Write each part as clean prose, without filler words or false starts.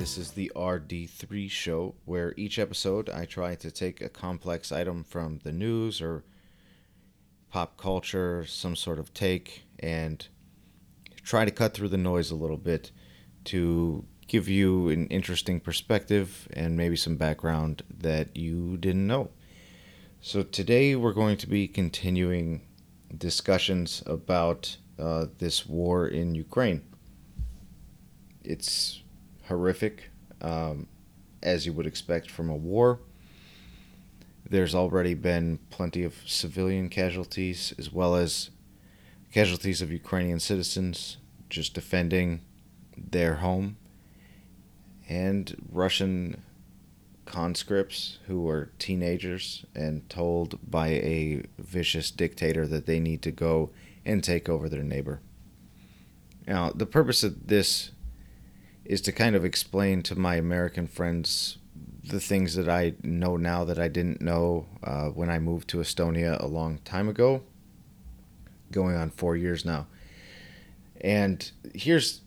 This is the RD3 show, where each episode I try to take a complex item from the news or pop culture, some sort of take, and try to cut through the noise a little bit to give you an interesting perspective and maybe some background that you didn't know. So today we're going to be continuing discussions about this war in Ukraine. It's horrific, as you would expect from a war. There's already been plenty of civilian casualties, as well as casualties of Ukrainian citizens just defending their home, and Russian conscripts who are teenagers and told by a vicious dictator that they need to go and take over their neighbor. Now, the purpose of this is to kind of explain to my American friends the things that I know now that I didn't know when I moved to Estonia a long time ago, going on 4 years now. And here's,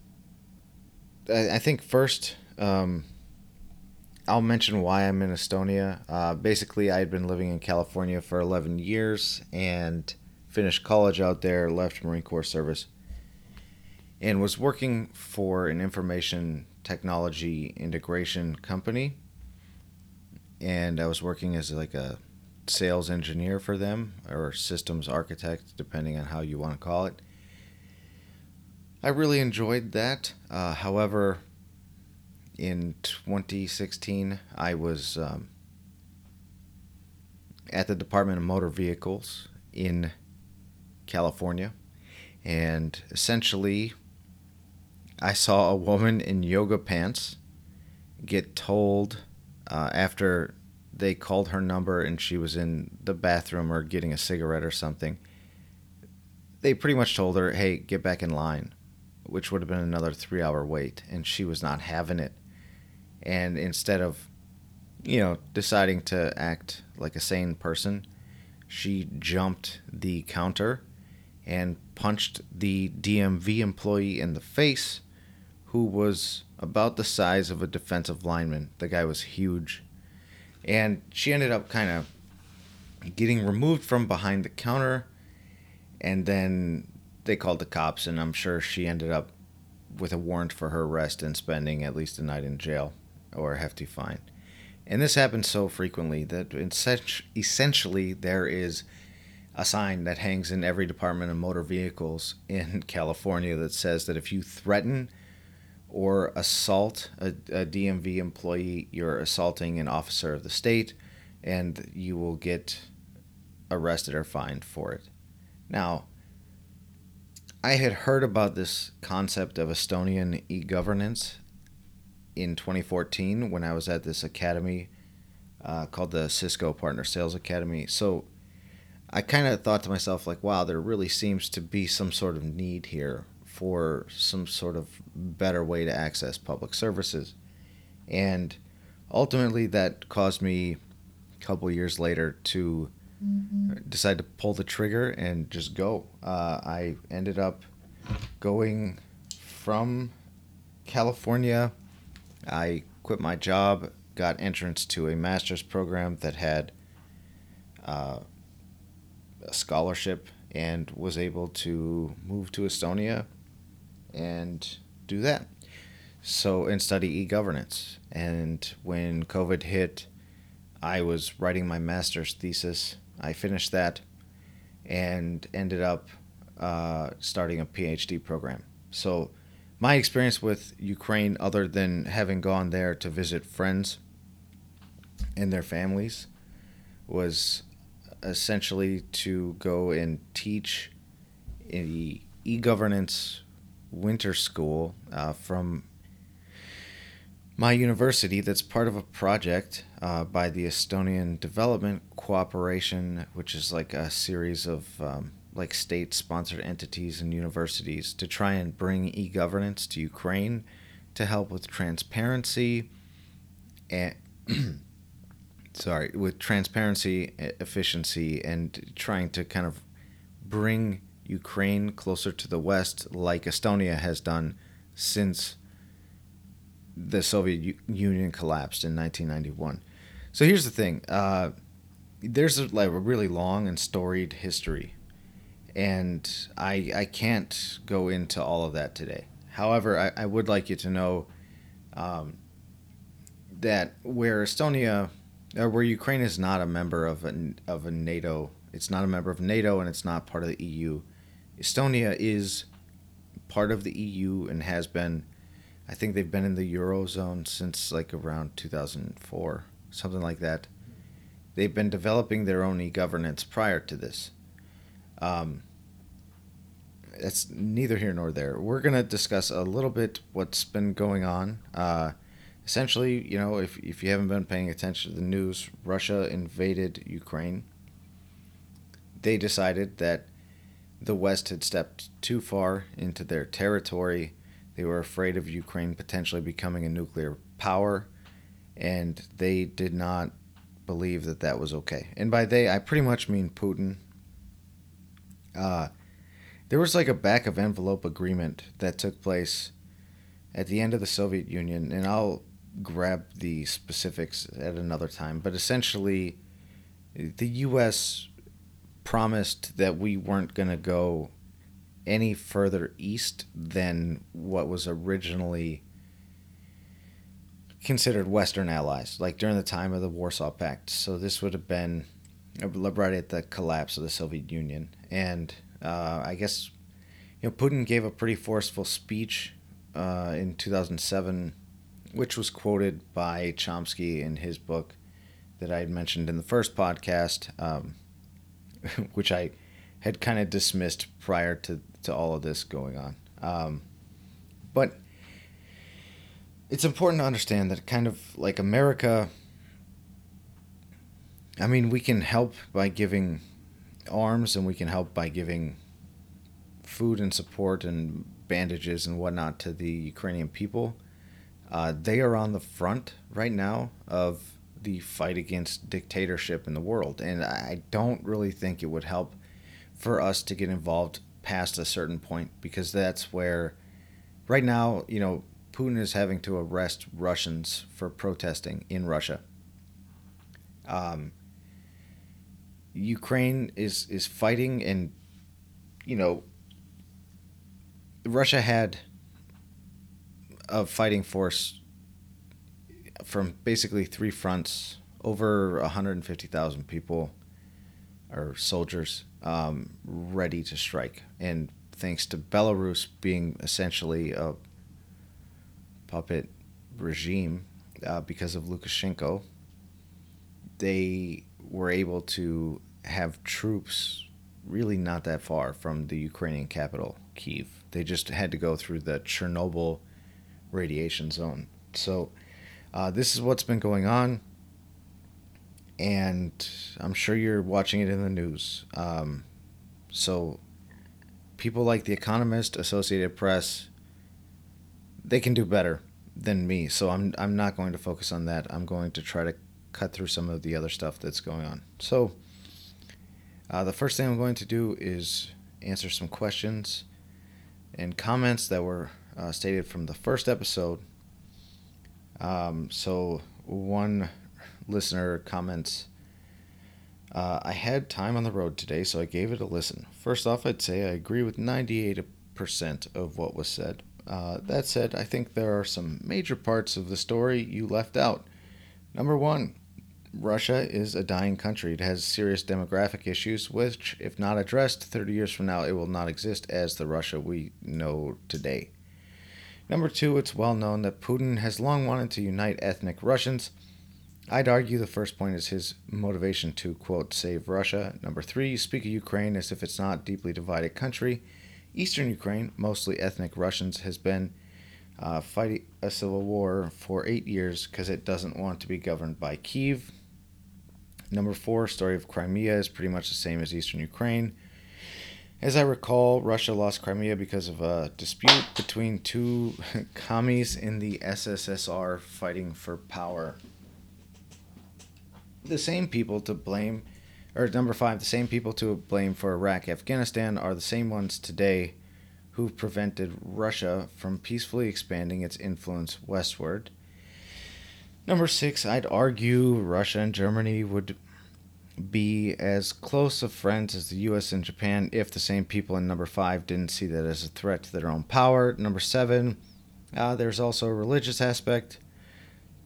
I think first, I'll mention why I'm in Estonia. Basically, I had been living in California for 11 years and finished college out there, left Marine Corps service, and was working for an information technology integration company. And I was working as like a sales engineer for them, or systems architect, depending on how you want to call it. I really enjoyed that. However, in 2016, I was at the Department of Motor Vehicles in California, and essentially I saw a woman in yoga pants get told after they called her number and she was in the bathroom or getting a cigarette or something, they pretty much told her, hey, get back in line, which would have been another 3-hour wait, and she was not having it. And instead of, you know, deciding to act like a sane person, she jumped the counter and punched the DMV employee in the face, who was about the size of a defensive lineman. The guy was huge. And she ended up kind of getting removed from behind the counter, and then they called the cops, and I'm sure she ended up with a warrant for her arrest and spending at least a night in jail or a hefty fine. And this happens so frequently that essentially there is a sign that hangs in every Department of Motor Vehicles in California that says that if you threaten or assault a DMV employee, you're assaulting an officer of the state, and you will get arrested or fined for it. Now, I had heard about this concept of Estonian e-governance in 2014 when I was at this academy called the Cisco Partner Sales Academy. So I kind of thought to myself, like, wow, there really seems to be some sort of need here for some sort of better way to access public services. And ultimately that caused me a couple years later to decide to pull the trigger and just go. I ended up going from California. I quit my job, got entrance to a master's program that had a scholarship, and was able to move to Estonia and do that. So, and study e-governance. And when COVID hit, I was writing my master's thesis. I finished that and ended up starting a PhD program. So my experience with Ukraine, other than having gone there to visit friends and their families, was essentially to go and teach in the e-governance winter school from my university that's part of a project by the Estonian Development Cooperation, which is like a series of like state-sponsored entities and universities to try and bring e-governance to Ukraine to help with transparency and efficiency, and trying to kind of bring Ukraine closer to the West, like Estonia has done since the Soviet Union collapsed in 1991. So here's the thing. There's like a really long and storied history, and I can't go into all of that today. However, I would like you to know that where Estonia, or where Ukraine is not a member of a NATO, it's not a member of NATO and it's not part of the EU. Estonia is part of the EU and has been. I think they've been in the Eurozone since like around 2004, something like that. They've been developing their own e-governance prior to this. That's neither here nor there. We're going to discuss a little bit what's been going on. Essentially, you know, if you haven't been paying attention to the news, Russia invaded Ukraine. They decided that the West had stepped too far into their territory. They were afraid of Ukraine potentially becoming a nuclear power, and they did not believe that that was okay. And by they, I pretty much mean Putin. There was like a back-of-envelope agreement that took place at the end of the Soviet Union, and I'll grab the specifics at another time. But essentially, the U.S. promised that we weren't going to go any further east than what was originally considered Western allies, like during the time of the Warsaw Pact. So this would have been right at the collapse of the Soviet Union. And I guess, you know, Putin gave a pretty forceful speech in 2007, which was quoted by Chomsky in his book that I had mentioned in the first podcast, which I had kind of dismissed prior to all of this going on. But it's important to understand that kind of like America, I mean, we can help by giving arms and we can help by giving food and support and bandages and whatnot to the Ukrainian people. They are on the front right now of the fight against dictatorship in the world. And I don't really think it would help for us to get involved past a certain point, because that's where right now, you know, Putin is having to arrest Russians for protesting in Russia. Ukraine is fighting, and, you know, Russia had a fighting force from basically three fronts, over 150,000 people or soldiers ready to strike. And thanks to Belarus being essentially a puppet regime because of Lukashenko, they were able to have troops really not that far from the Ukrainian capital, Kyiv. They just had to go through the Chernobyl radiation zone. So this is what's been going on. And I'm sure you're watching it in the news. So people like The Economist, Associated Press, they can do better than me. So I'm not going to focus on that. I'm going to try to cut through some of the other stuff that's going on. So the first thing I'm going to do is answer some questions and comments that were stated from the first episode. So one listener comments, I had time on the road today, so I gave it a listen. First off, I'd say I agree with 98% of what was said. That said, I think there are some major parts of the story you left out. Number one, Russia is a dying country. It has serious demographic issues, which, if not addressed, 30 years from now, it will not exist as the Russia we know today. Number two, it's well known that Putin has long wanted to unite ethnic Russians. I'd argue the first point is his motivation to, quote, save Russia. Number three, speak of Ukraine as if it's not a deeply divided country. Eastern Ukraine, mostly ethnic Russians, has been fighting a civil war for 8 years because it doesn't want to be governed by Kyiv. Number four, story of Crimea is pretty much the same as Eastern Ukraine. As I recall, Russia lost Crimea because of a dispute between two commies in the SSSR fighting for power. The same people to blame, or number five, the same people to blame for Iraq, Afghanistan are the same ones today who prevented Russia from peacefully expanding its influence westward. Number six, I'd argue Russia and Germany would be as close of friends as the U.S. and Japan if the same people in number five didn't see that as a threat to their own power. Number seven, there's also a religious aspect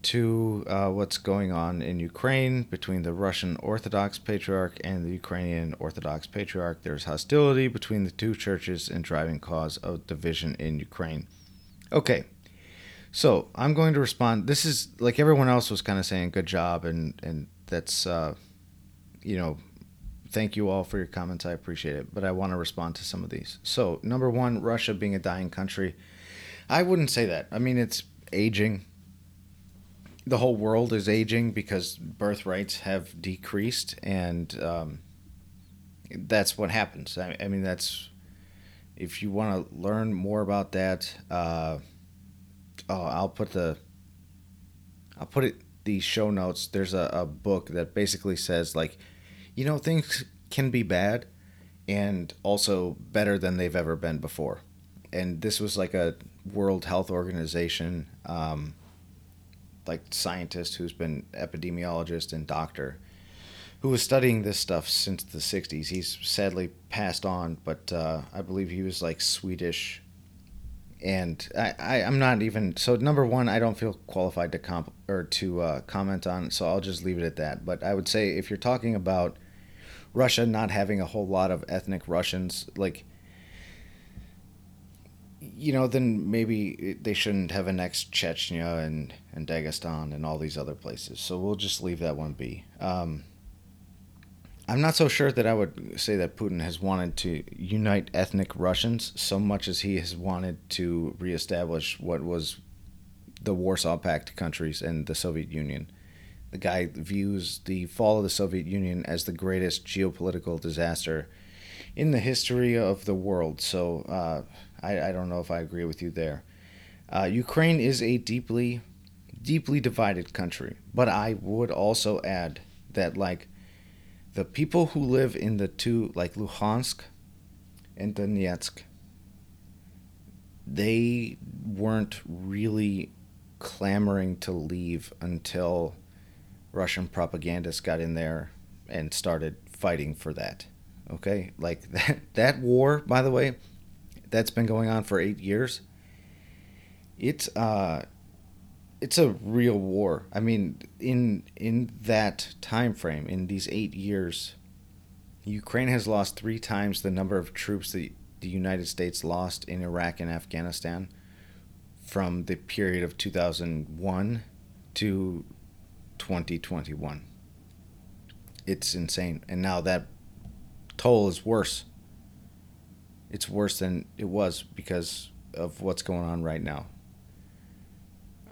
to what's going on in Ukraine between the Russian Orthodox Patriarch and the Ukrainian Orthodox Patriarch. There's hostility between the two churches and driving cause of division in Ukraine. Okay, so I'm going to respond. This is like everyone else was kind of saying good job, and that's, you know, thank you all for your comments. I appreciate it, but I want to respond to some of these. So number one, Russia being a dying country. I wouldn't say that. I mean, it's aging. The whole world is aging because birth rates have decreased, and that's what happens. I mean, that's, if you want to learn more about that, I'll put it the show notes. There's a book that basically says, like, you know, things can be bad and also better than they've ever been before. And this was like a World Health Organization, like scientist who's been epidemiologist and doctor who was studying this stuff since the 60s. He's sadly passed on, but I believe he was like Swedish. And I'm not even, so number one, I don't feel qualified to comment on, so I'll just leave it at that. But I would say if you're talking about Russia not having a whole lot of ethnic Russians, like, you know, then maybe they shouldn't have annexed Chechnya and Dagestan and all these other places. So we'll just leave that one be. I'm not so sure that I would say that Putin has wanted to unite ethnic Russians so much as he has wanted to reestablish what was the Warsaw Pact countries and the Soviet Union. The guy views the fall of the Soviet Union as the greatest geopolitical disaster in the history of the world. So I don't know if I agree with you there. Ukraine is a deeply, deeply divided country. But I would also add that, like, the people who live in the two, like Luhansk and Donetsk, they weren't really clamoring to leave until Russian propagandists got in there and started fighting for that. Okay? Like, that war, by the way, that's been going on for 8 years. It's a real war. I mean, in that time frame, in these 8 years, Ukraine has lost 3 times the number of troops that the United States lost in Iraq and Afghanistan from the period of 2001 to 2021. It's insane. And now that toll is worse. It's worse than it was because of what's going on right now.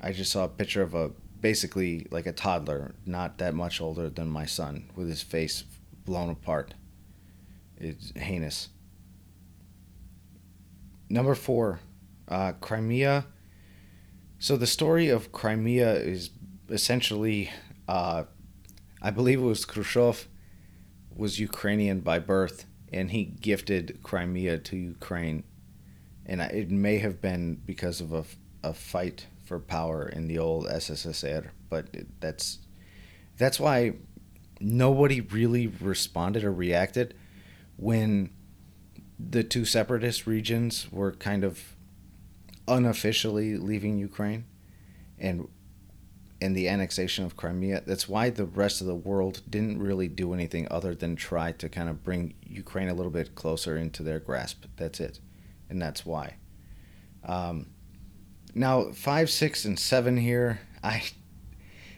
I just saw a picture of basically like a toddler, not that much older than my son, with his face blown apart. It's heinous. Number four, Crimea. So the story of Crimea is essentially, I believe it was Khrushchev was Ukrainian by birth, and he gifted Crimea to Ukraine. And it may have been because of a fight for power in the old SSSR, but that's why nobody really responded or reacted when the two separatist regions were kind of unofficially leaving Ukraine and the annexation of Crimea. That's why the rest of the world didn't really do anything other than try to kind of bring Ukraine a little bit closer into their grasp. That's it. And that's why. Now, 5, 6, and 7 here,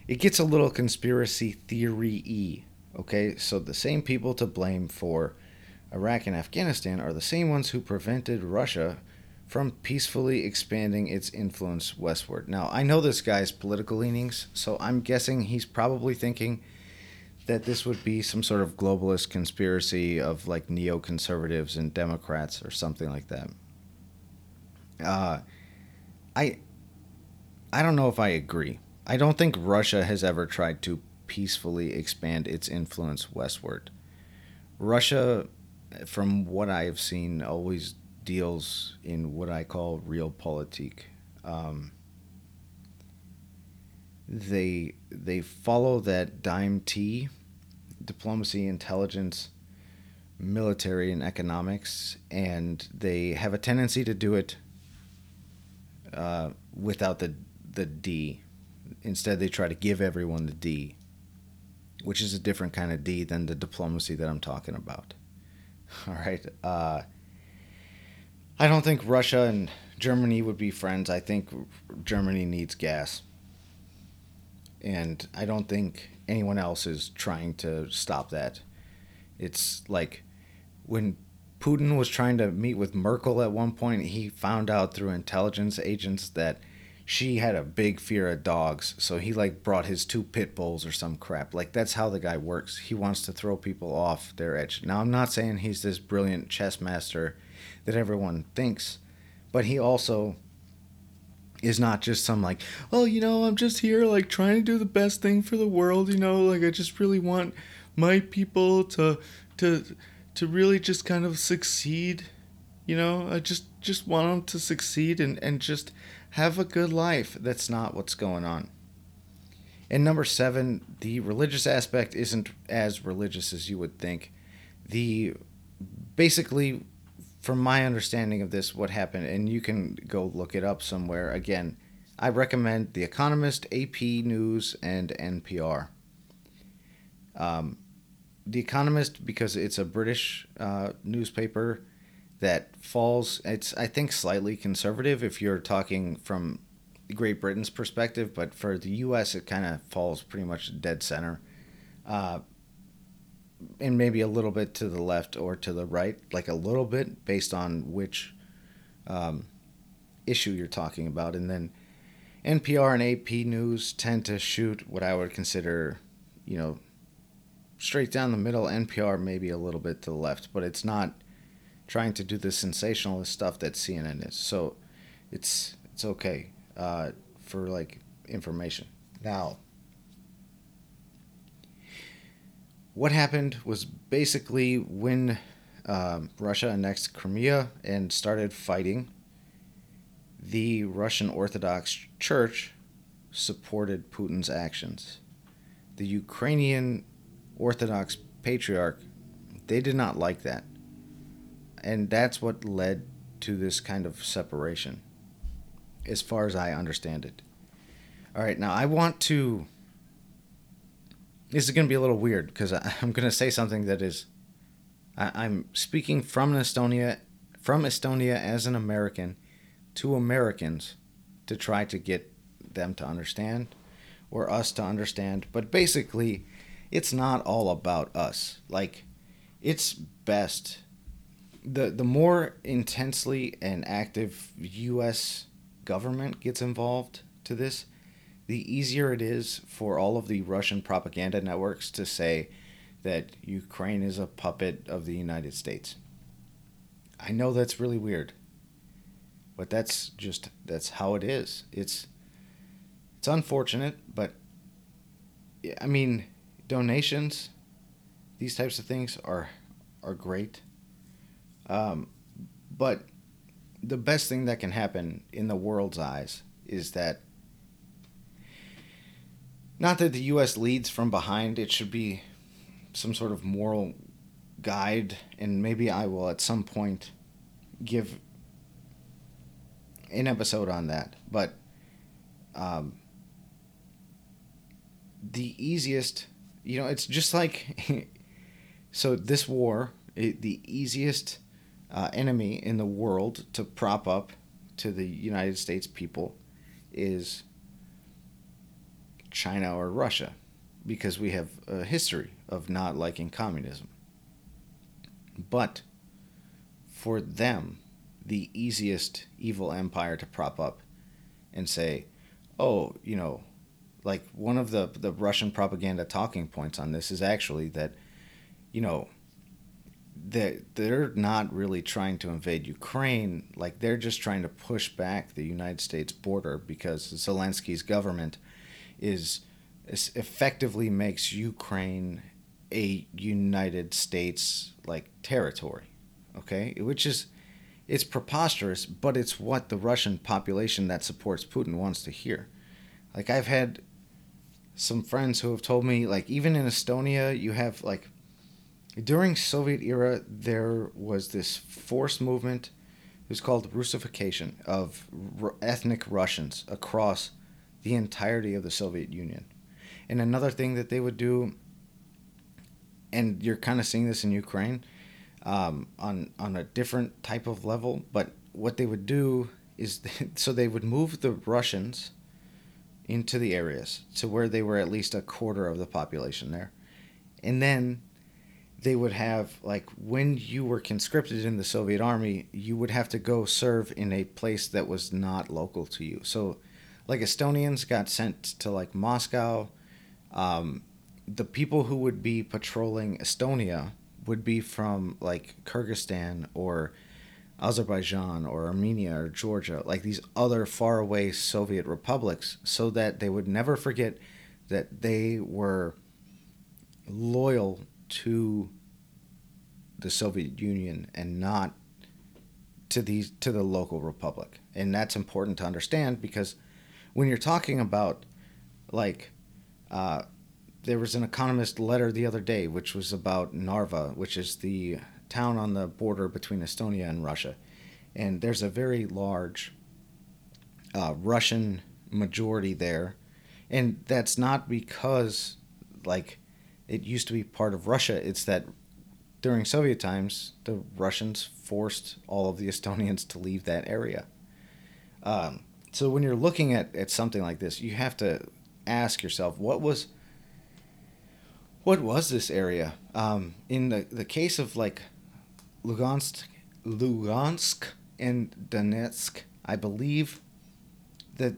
it gets a little conspiracy theory-y, okay? So the same people to blame for Iraq and Afghanistan are the same ones who prevented Russia from peacefully expanding its influence westward. Now, I know this guy's political leanings, so I'm guessing he's probably thinking that this would be some sort of globalist conspiracy of, like, neoconservatives and Democrats or something like that. I don't know if I agree. I don't think Russia has ever tried to peacefully expand its influence westward. Russia, from what I have seen, always deals in what I call realpolitik. they follow that dime T, diplomacy, intelligence, military, and economics, and they have a tendency to do it without the D. Instead, they try to give everyone the D, which is a different kind of D than the diplomacy that I'm talking about. All right. I don't think Russia and Germany would be friends. I think Germany needs gas. And I don't think anyone else is trying to stop that. It's like when Putin was trying to meet with Merkel at one point, he found out through intelligence agents that she had a big fear of dogs. So he like brought his 2 pit bulls or some crap. Like that's how the guy works. He wants to throw people off their edge. Now, I'm not saying he's this brilliant chess master that everyone thinks, but he also is not just some like, oh, you know, I'm just here like trying to do the best thing for the world, you know, like I just really want my people to really just kind of succeed, you know, I just want them to succeed and just have a good life. That's not what's going on. And number 7, the religious aspect isn't as religious as you would think. Basically, from my understanding of this, what happened, and you can go look it up somewhere. Again, I recommend The Economist, AP News, and NPR. The Economist, because it's a British newspaper that falls, it's, I think, slightly conservative if you're talking from Great Britain's perspective, but for the U.S., it kind of falls pretty much dead center. And maybe a little bit to the left or to the right, like a little bit based on which issue you're talking about. And then NPR and AP News tend to shoot what I would consider, you know, straight down the middle. NPR maybe a little bit to the left, but it's not trying to do the sensationalist stuff that CNN is. So it's okay for like information. Now, what happened was basically when Russia annexed Crimea and started fighting, the Russian Orthodox Church supported Putin's actions. The Ukrainian Orthodox Patriarch, they did not like that. And that's what led to this kind of separation, as far as I understand it. All right, now I want to... This is going to be a little weird because I'm going to say something that is... I'm speaking from Estonia as an American to Americans to try to get them to understand or us to understand. But basically, it's not all about us. Like, it's best... The more intensely an active U.S. government gets involved to this... the easier it is for all of the Russian propaganda networks to say that Ukraine is a puppet of the United States. I know that's really weird, but that's how it is. It's unfortunate, but I mean, donations, these types of things are great. But the best thing that can happen in the world's eyes is that not that the U.S. leads from behind. It should be some sort of moral guide, and maybe I will at some point give an episode on that. But the easiest, you know, it's just like, so this war, the easiest enemy in the world to prop up to the United States people is China or Russia, because we have a history of not liking communism. But for them, the easiest evil empire to prop up and say, oh, you know, like one of the Russian propaganda talking points on this is actually that, you know, they're not really trying to invade Ukraine. Like they're just trying to push back the United States border because Zelensky's government is effectively makes Ukraine a United States like territory, okay? Which is, it's preposterous, but it's what the Russian population that supports Putin wants to hear. Like I've had some friends who have told me, like, even in Estonia, you have, like, during Soviet era, there was this forced movement. It was called Russification of ethnic Russians across the entirety of the Soviet Union. And another thing that they would do, and you're kind of seeing this in Ukraine, on a different type of level, but what they would do is, so they would move the Russians into the areas to where they were at least a quarter of the population there. And then they would have, like, when you were conscripted in the Soviet army, you would have to go serve in a place that was not local to you. So, like, Estonians got sent to, like, Moscow. The people who would be patrolling Estonia would be from, like, Kyrgyzstan or Azerbaijan or Armenia or Georgia, like these other faraway Soviet republics, so that they would never forget that they were loyal to the Soviet Union and not to these, to the local republic. And that's important to understand, because when you're talking about, like, there was an Economist letter the other day, which was about Narva, which is the town on the border between Estonia and Russia. And there's a very large Russian majority there. And that's not because, like, it used to be part of Russia. It's that during Soviet times, the Russians forced all of the Estonians to leave that area. So when you're looking at something like this, you have to ask yourself, what was this area? In the case of, like, Luhansk and Donetsk, I believe that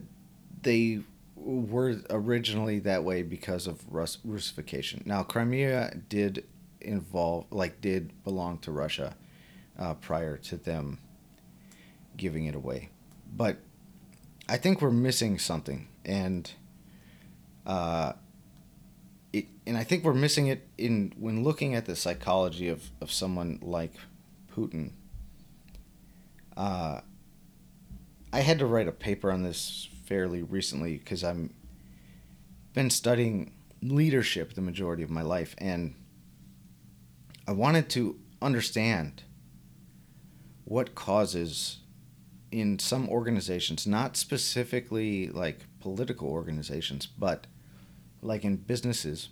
they were originally that way because of Russification. Now, Crimea did belong to Russia prior to them giving it away. But I think we're missing something, and I think we're missing it when looking at the psychology of someone like Putin. I had to write a paper on this fairly recently because I've been studying leadership the majority of my life, and I wanted to understand what causes in some organizations, not specifically like political organizations, but like in businesses,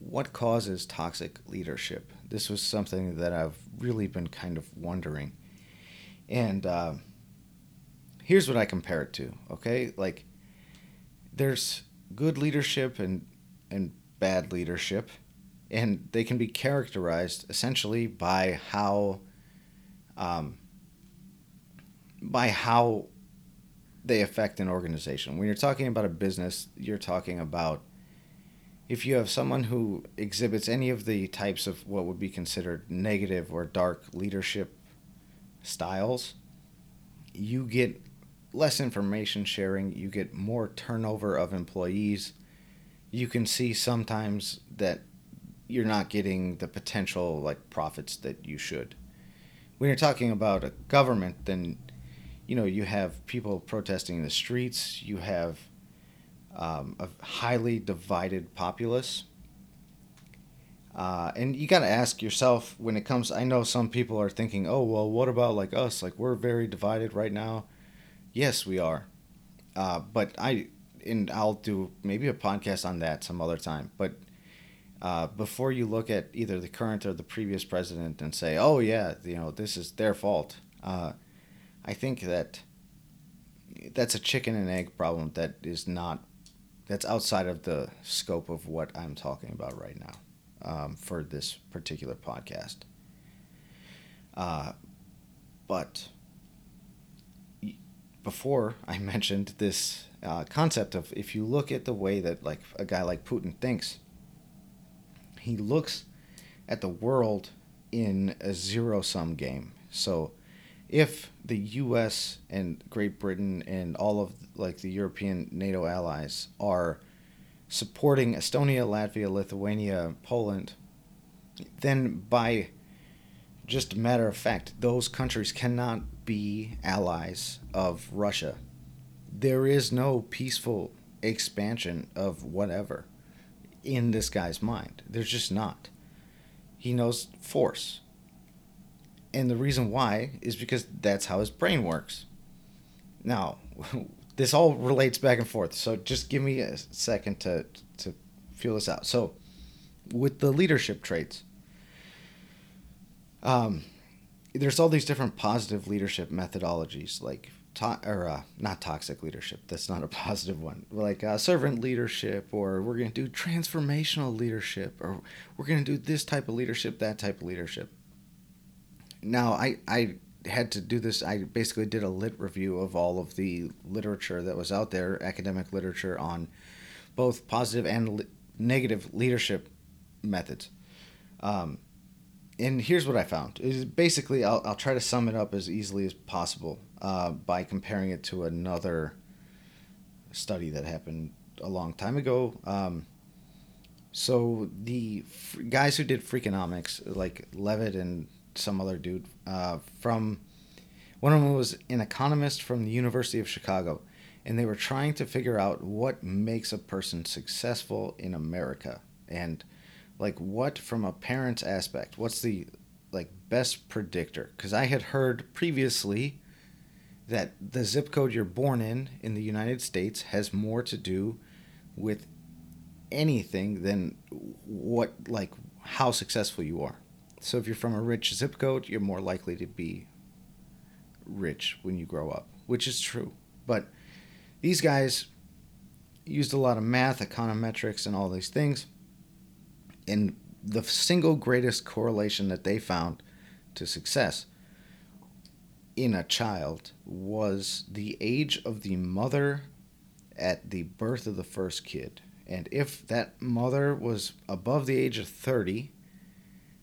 what causes toxic leadership? This was something that I've really been kind of wondering. And here's what I compare it to, okay? Like, there's good leadership and bad leadership, and they can be characterized essentially by how they affect an organization. When you're talking about a business, you're talking about if you have someone who exhibits any of the types of what would be considered negative or dark leadership styles, you get less information sharing, you get more turnover of employees. You can see sometimes that you're not getting the potential, like, profits that you should. When you're talking about a government, then you know, you have people protesting in the streets, you have a highly divided populace. And you got to ask yourself when it comes, I know some people are thinking, oh, well, what about like us? Like, we're very divided right now. Yes, we are. But I'll do maybe a podcast on that some other time. But before you look at either the current or the previous president and say, oh, yeah, you know, this is their fault. I think that that's a chicken and egg problem that's outside of the scope of what I'm talking about right now for this particular podcast. But before I mentioned this concept of, if you look at the way that, like, a guy like Putin thinks, he looks at the world in a zero-sum game. So if the U.S. and Great Britain and all of, like, the European NATO allies are supporting Estonia, Latvia, Lithuania, Poland, then by just a matter of fact, those countries cannot be allies of Russia. There is no peaceful expansion of whatever in this guy's mind. There's just not. He knows force. And the reason why is because that's how his brain works. Now, this all relates back and forth, so just give me a second to feel this out. So, with the leadership traits, there's all these different positive leadership methodologies, like not toxic leadership. That's not a positive one. Like servant leadership, or we're going to do transformational leadership, or we're going to do this type of leadership, that type of leadership. Now, I had to do this. I basically did a lit review of all of the literature that was out there, academic literature on both positive and negative leadership methods. And here's what I found. Is basically, I'll try to sum it up as easily as possible by comparing it to another study that happened a long time ago. So the guys who did Freakonomics, like Levitt and some other dude, from one of them was an economist from the University of Chicago, and they were trying to figure out what makes a person successful in America, and like what from a parent's aspect, what's the like best predictor? Because I had heard previously that the zip code you're born in the United States has more to do with anything than what, like how successful you are. So if you're from a rich zip code, you're more likely to be rich when you grow up, which is true. But these guys used a lot of math, econometrics, and all these things. And the single greatest correlation that they found to success in a child was the age of the mother at the birth of the first kid. And if that mother was above the age of 30,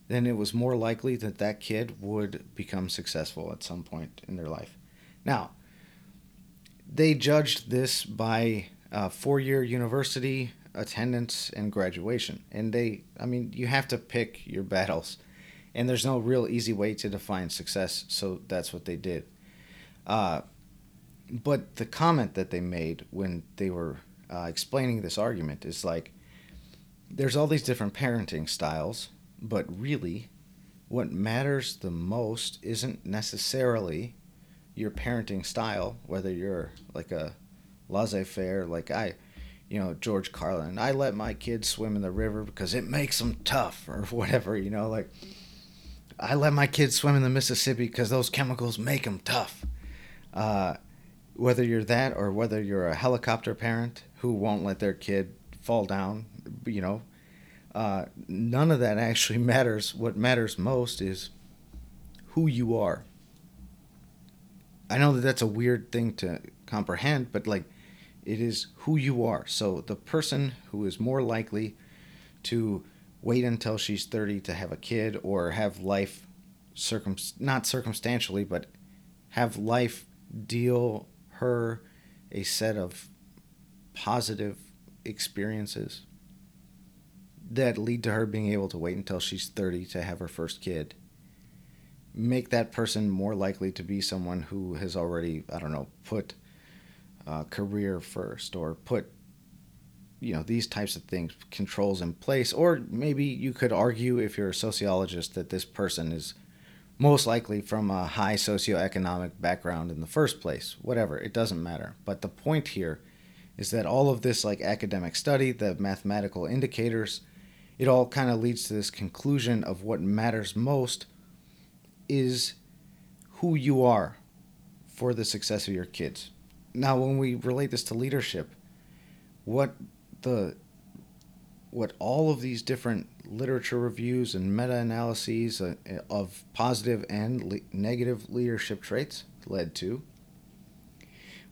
then it was more likely that that kid would become successful at some point in their life. Now, they judged this by four-year university attendance and graduation. And you have to pick your battles. And there's no real easy way to define success, so that's what they did. But the comment that they made when they were explaining this argument is like, there's all these different parenting styles, but really, what matters the most isn't necessarily your parenting style, whether you're like a laissez-faire, like George Carlin, I let my kids swim in the river because it makes them tough, or whatever, like I let my kids swim in the Mississippi because those chemicals make them tough. Whether you're that or whether you're a helicopter parent who won't let their kid fall down, none of that actually matters. What matters most is who you are. I know that that's a weird thing to comprehend, but like it is who you are. So the person who is more likely to wait until she's 30 to have a kid or have life, not circumstantially, but have life deal her a set of positive experiences that lead to her being able to wait until she's 30 to have her first kid, make that person more likely to be someone who has already, put career first, or put, these types of things, controls in place. Or maybe you could argue, if you're a sociologist, that this person is most likely from a high socioeconomic background in the first place. Whatever, it doesn't matter. But the point here is that all of this like academic study, the mathematical indicators, it all kind of leads to this conclusion of what matters most is who you are for the success of your kids. Now, when we relate this to leadership, what all of these different literature reviews and meta-analyses of positive and negative leadership traits led to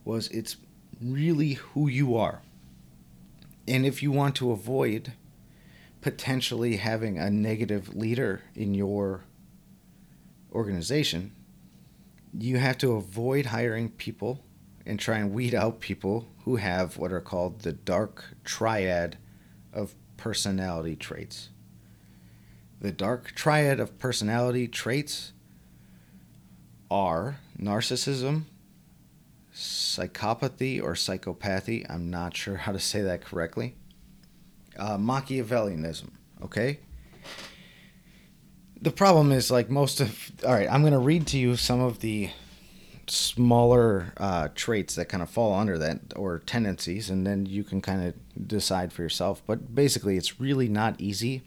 was it's really who you are. And if you want to avoid potentially having a negative leader in your organization, you have to avoid hiring people and try and weed out people who have what are called the dark triad of personality traits. The dark triad of personality traits are narcissism, psychopathy or psychopathy. I'm not sure how to say that correctly. Machiavellianism, okay? The problem is, like, most of... All right, I'm going to read to you some of the smaller traits that kind of fall under that, or tendencies, and then you can kind of decide for yourself. But basically, it's really not easy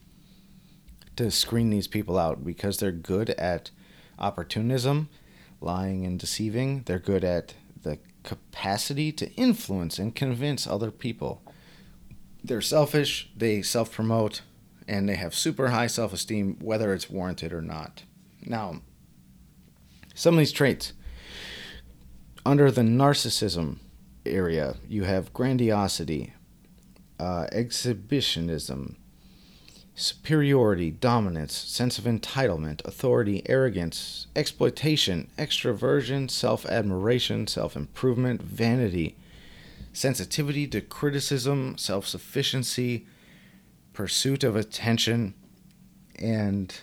to screen these people out because they're good at opportunism, lying and deceiving. They're good at the capacity to influence and convince other people. They're selfish, they self-promote, and they have super high self-esteem, whether it's warranted or not. Now, some of these traits. Under the narcissism area, you have grandiosity, exhibitionism, superiority, dominance, sense of entitlement, authority, arrogance, exploitation, extroversion, self-admiration, self-improvement, vanity, sensitivity to criticism, self-sufficiency, pursuit of attention, and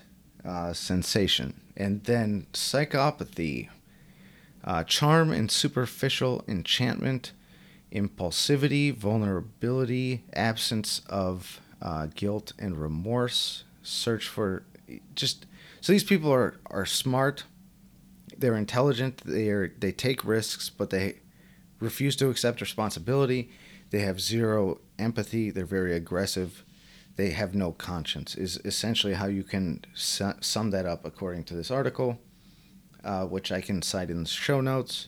sensation. And then psychopathy, charm and superficial enchantment, impulsivity, vulnerability, absence of guilt and remorse, search for just... So these people are smart, they're intelligent, they take risks, but they refuse to accept responsibility, they have zero empathy, they're very aggressive, they have no conscience, is essentially how you can sum that up according to this article, which I can cite in the show notes.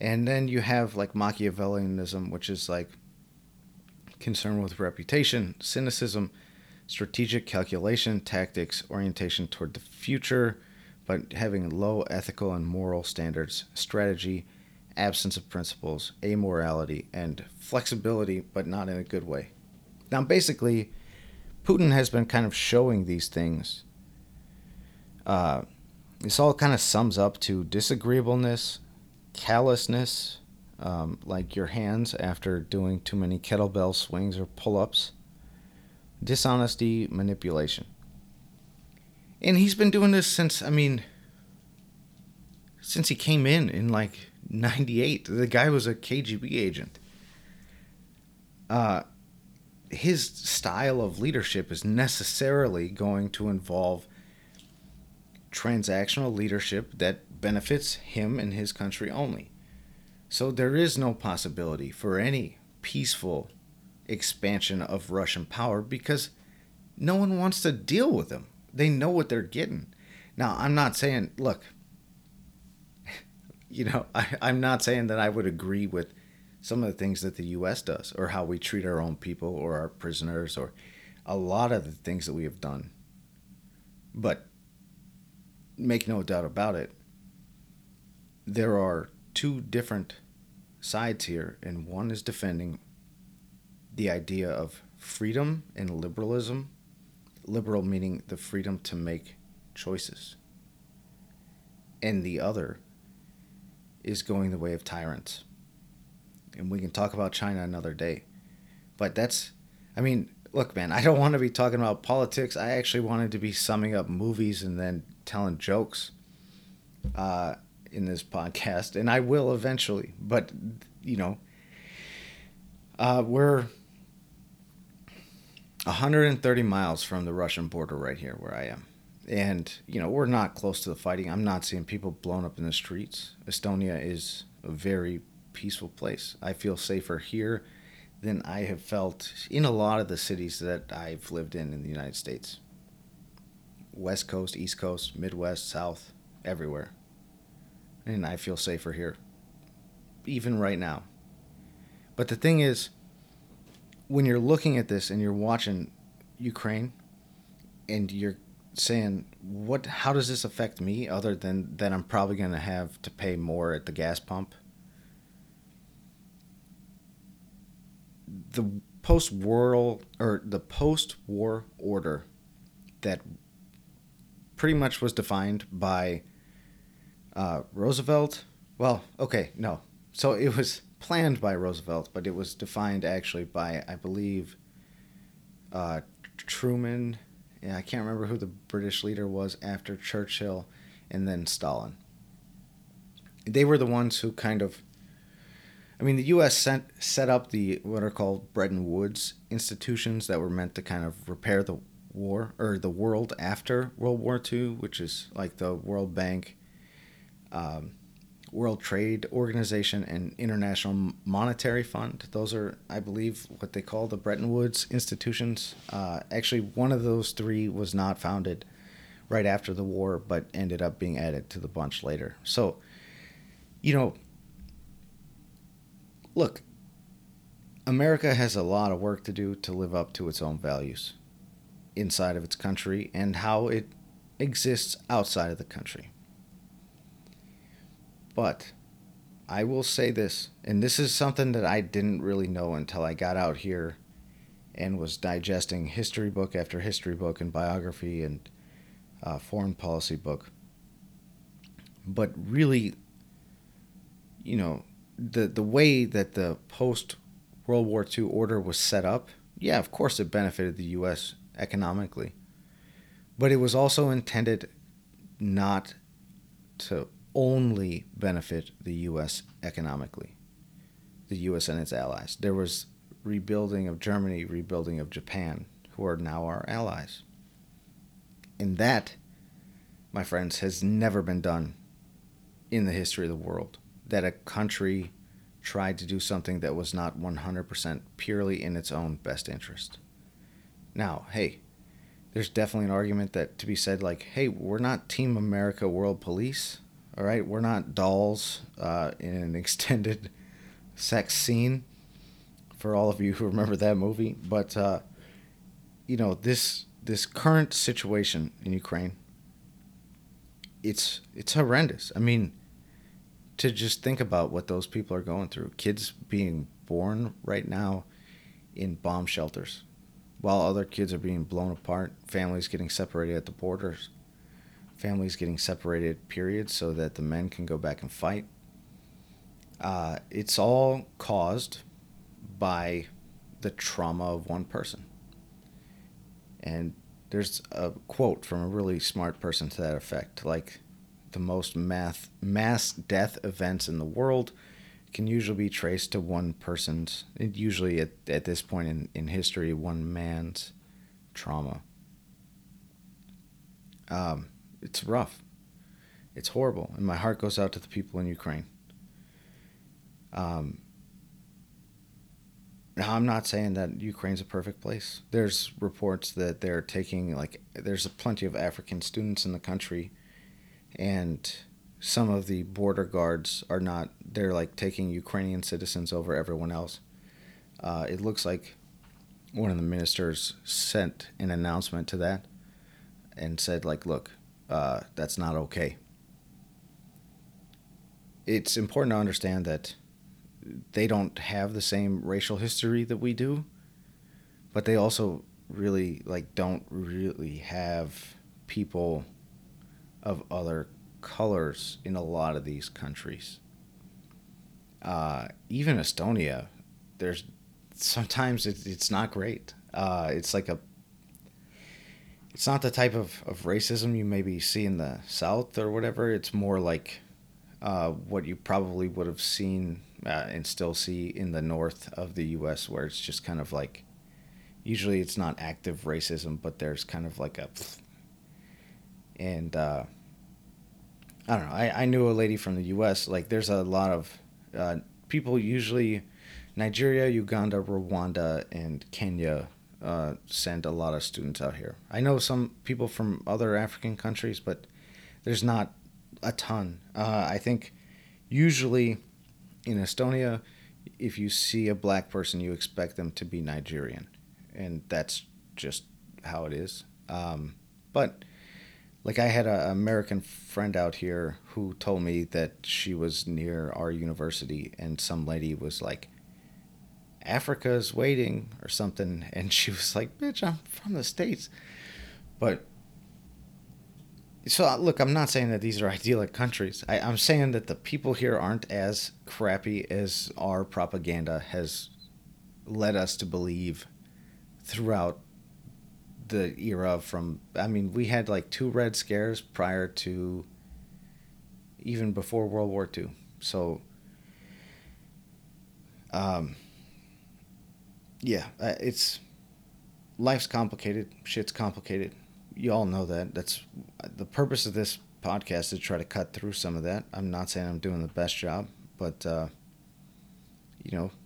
And then you have, like, Machiavellianism, which is, like, concern with reputation, cynicism, strategic calculation, tactics, orientation toward the future, but having low ethical and moral standards, strategy, absence of principles, amorality, and flexibility, but not in a good way. Now, basically, Putin has been kind of showing these things. This all kind of sums up to disagreeableness, callousness, like your hands after doing too many kettlebell swings or pull-ups, dishonesty, manipulation. And he's been doing this since he came in like 98. The guy was a KGB agent. His style of leadership is necessarily going to involve transactional leadership that benefits him and his country only. So there is no possibility for any peaceful expansion of Russian power because no one wants to deal with them. They know what they're getting. Now, I'm not saying, look, I'm not saying that I would agree with some of the things that the U.S. does or how we treat our own people or our prisoners or a lot of the things that we have done. But make no doubt about it, there are two different sides here, and one is defending the idea of freedom and liberalism. Liberal meaning the freedom to make choices. And the other is going the way of tyrants. And we can talk about China another day. But that's, look, man, I don't want to be talking about politics. I actually wanted to be summing up movies and then telling jokes in this podcast, and I will eventually, but we're 130 miles from the Russian border right here where I am, and we're not close to the fighting. I'm not seeing people blown up in the streets. Estonia is a very peaceful place. I feel safer here than I have felt in a lot of the cities that I've lived in the United States. West Coast, East Coast, Midwest, South, everywhere. And I feel safer here, even right now. But the thing is, when you're looking at this and you're watching Ukraine and you're saying, how does this affect me other than that I'm probably going to have to pay more at the gas pump? The post-war order that pretty much was defined by Roosevelt. Well, okay, no. So it was planned by Roosevelt, but it was defined actually by, I believe, Truman. Yeah, I can't remember who the British leader was after Churchill and then Stalin. They were the ones who kind of I mean, the U.S. set up the what are called Bretton Woods institutions that were meant to kind of repair the war or the world after World War II, which is like the World Bank, World Trade Organization, and International Monetary Fund. Those are, I believe, what they call the Bretton Woods institutions. Actually, one of those three was not founded right after the war, but ended up being added to the bunch later. So, you know, look, America has a lot of work to do to live up to its own values inside of its country and how it exists outside of the country. But I will say this, and this is something that I didn't really know until I got out here and was digesting history book after history book and biography and foreign policy book. But really, you know, the way that the post-World War II order was set up, yeah, of course it benefited the U.S. economically. But it was also intended not to only benefit the U.S. economically, the U.S. and its allies. There was rebuilding of Germany, rebuilding of Japan, who are now our allies. And that, my friends, has never been done in the history of the world, that a country tried to do something that was not 100% purely in its own best interest. Now, hey, there's definitely an argument that to be said, like, hey, we're not Team America World Police, all right? We're not dolls in an extended sex scene, for all of you who remember that movie. But, you know, this current situation in Ukraine, it's horrendous. I mean, to just think about what those people are going through. Kids being born right now in bomb shelters while other kids are being blown apart, families getting separated at the borders, families getting separated, period, so that the men can go back and fight. It's all caused by the trauma of one person. And there's a quote from a really smart person to that effect, like, the most mass death events in the world can usually be traced to one person's, usually at this point in history, one man's trauma. It's rough. It's horrible. And my heart goes out to the people in Ukraine. Now, I'm not saying that Ukraine's a perfect place. There's reports that they're taking, like, there's plenty of African students in the country, and some of the border guards are not, they're like taking Ukrainian citizens over everyone else. It looks like one of the ministers sent an announcement to that and said, like, look, that's not okay. It's important to understand that they don't have the same racial history that we do, but they also really, like, don't really have people of other colors in a lot of these countries. Even Estonia, there's sometimes it's not great. It's not the type of racism you maybe see in the South or whatever. It's more like what you probably would have seen and still see in the North of the U.S., where it's just kind of like, usually it's not active racism, but there's kind of like a... And I don't know, I knew a lady from the U.S., like there's a lot of people, usually Nigeria, Uganda, Rwanda, and Kenya send a lot of students out here. I know some people from other African countries, but there's not a ton. I think usually in Estonia, if you see a black person, you expect them to be Nigerian, and that's just how it is. But... Like, I had an American friend out here who told me that she was near our university, and some lady was like, Africa's waiting or something. And she was like, bitch, I'm from the States. But so, look, I'm not saying that these are idyllic countries. I'm saying that the people here aren't as crappy as our propaganda has led us to believe throughout the era from, I mean, we had like 2 Red Scares prior to, even before World War II. So Life's complicated. Shit's complicated. You all know that. That's the purpose of this podcast, to try to cut through some of that. I'm not saying I'm doing the best job, but,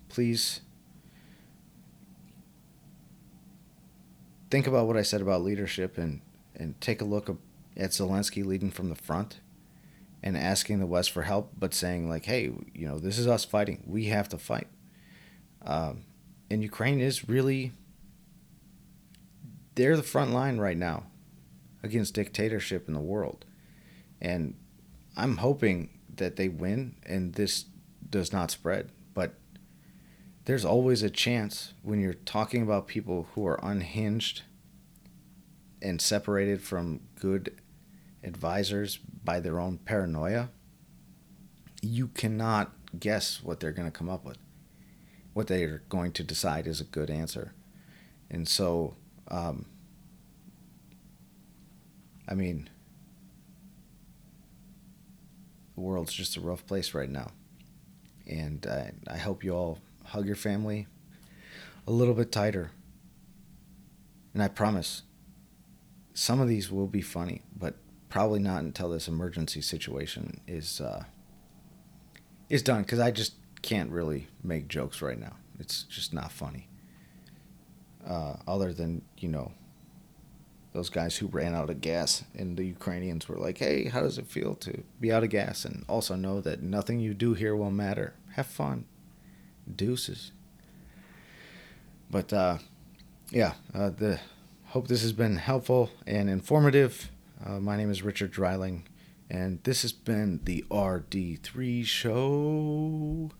please think about what I said about leadership and take a look at Zelensky leading from the front and asking the West for help, but saying like, hey, this is us fighting. We have to fight. And Ukraine is really... they're the front line right now against dictatorship in the world. And I'm hoping that they win and this does not spread. But there's always a chance when you're talking about people who are unhinged and separated from good advisors by their own paranoia, you cannot guess what they're going to come up with, what they're going to decide is a good answer. And so... the world's just a rough place right now. And I hope you all hug your family a little bit tighter. And I promise, some of these will be funny, but probably not until this emergency situation is done, because I just can't really make jokes right now. It's just not funny. Other than, those guys who ran out of gas and the Ukrainians were like, hey, how does it feel to be out of gas? And also know that nothing you do here will matter. Have fun. Deuces. But, hope this has been helpful and informative. My name is Richard Dreiling, and this has been the RD3 Show.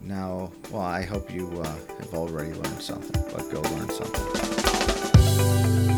Now, well, I hope you have already learned something, but go learn something.